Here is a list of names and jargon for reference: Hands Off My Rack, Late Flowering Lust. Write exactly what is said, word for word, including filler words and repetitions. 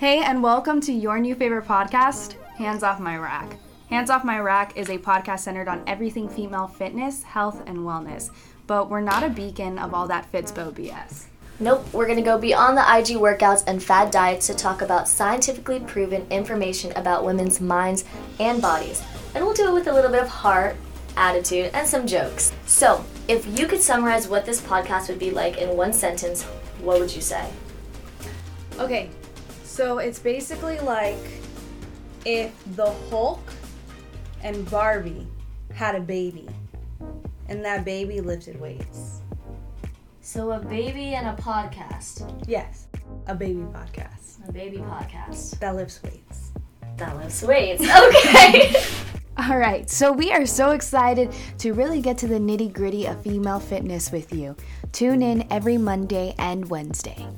Hey, and welcome to your new favorite podcast, Hands Off My Rack. Hands Off My Rack is a podcast centered on everything female fitness, health, and wellness. But we're not a beacon of all that Fitspo B S. Nope, we're going to go beyond the I G workouts and fad diets to talk about scientifically proven information about women's minds and bodies. And we'll do it with a little bit of heart, attitude, and some jokes. So, if you could summarize what this podcast would be like in one sentence, what would you say? Okay. So it's basically like if the Hulk and Barbie had a baby, and that baby lifted weights. So a baby and a podcast. Yes, a baby podcast. A baby podcast. That lifts weights. That lifts weights. Okay. All right, so we are so excited to really get to the nitty-gritty of female fitness with you. Tune in every Monday and Wednesday.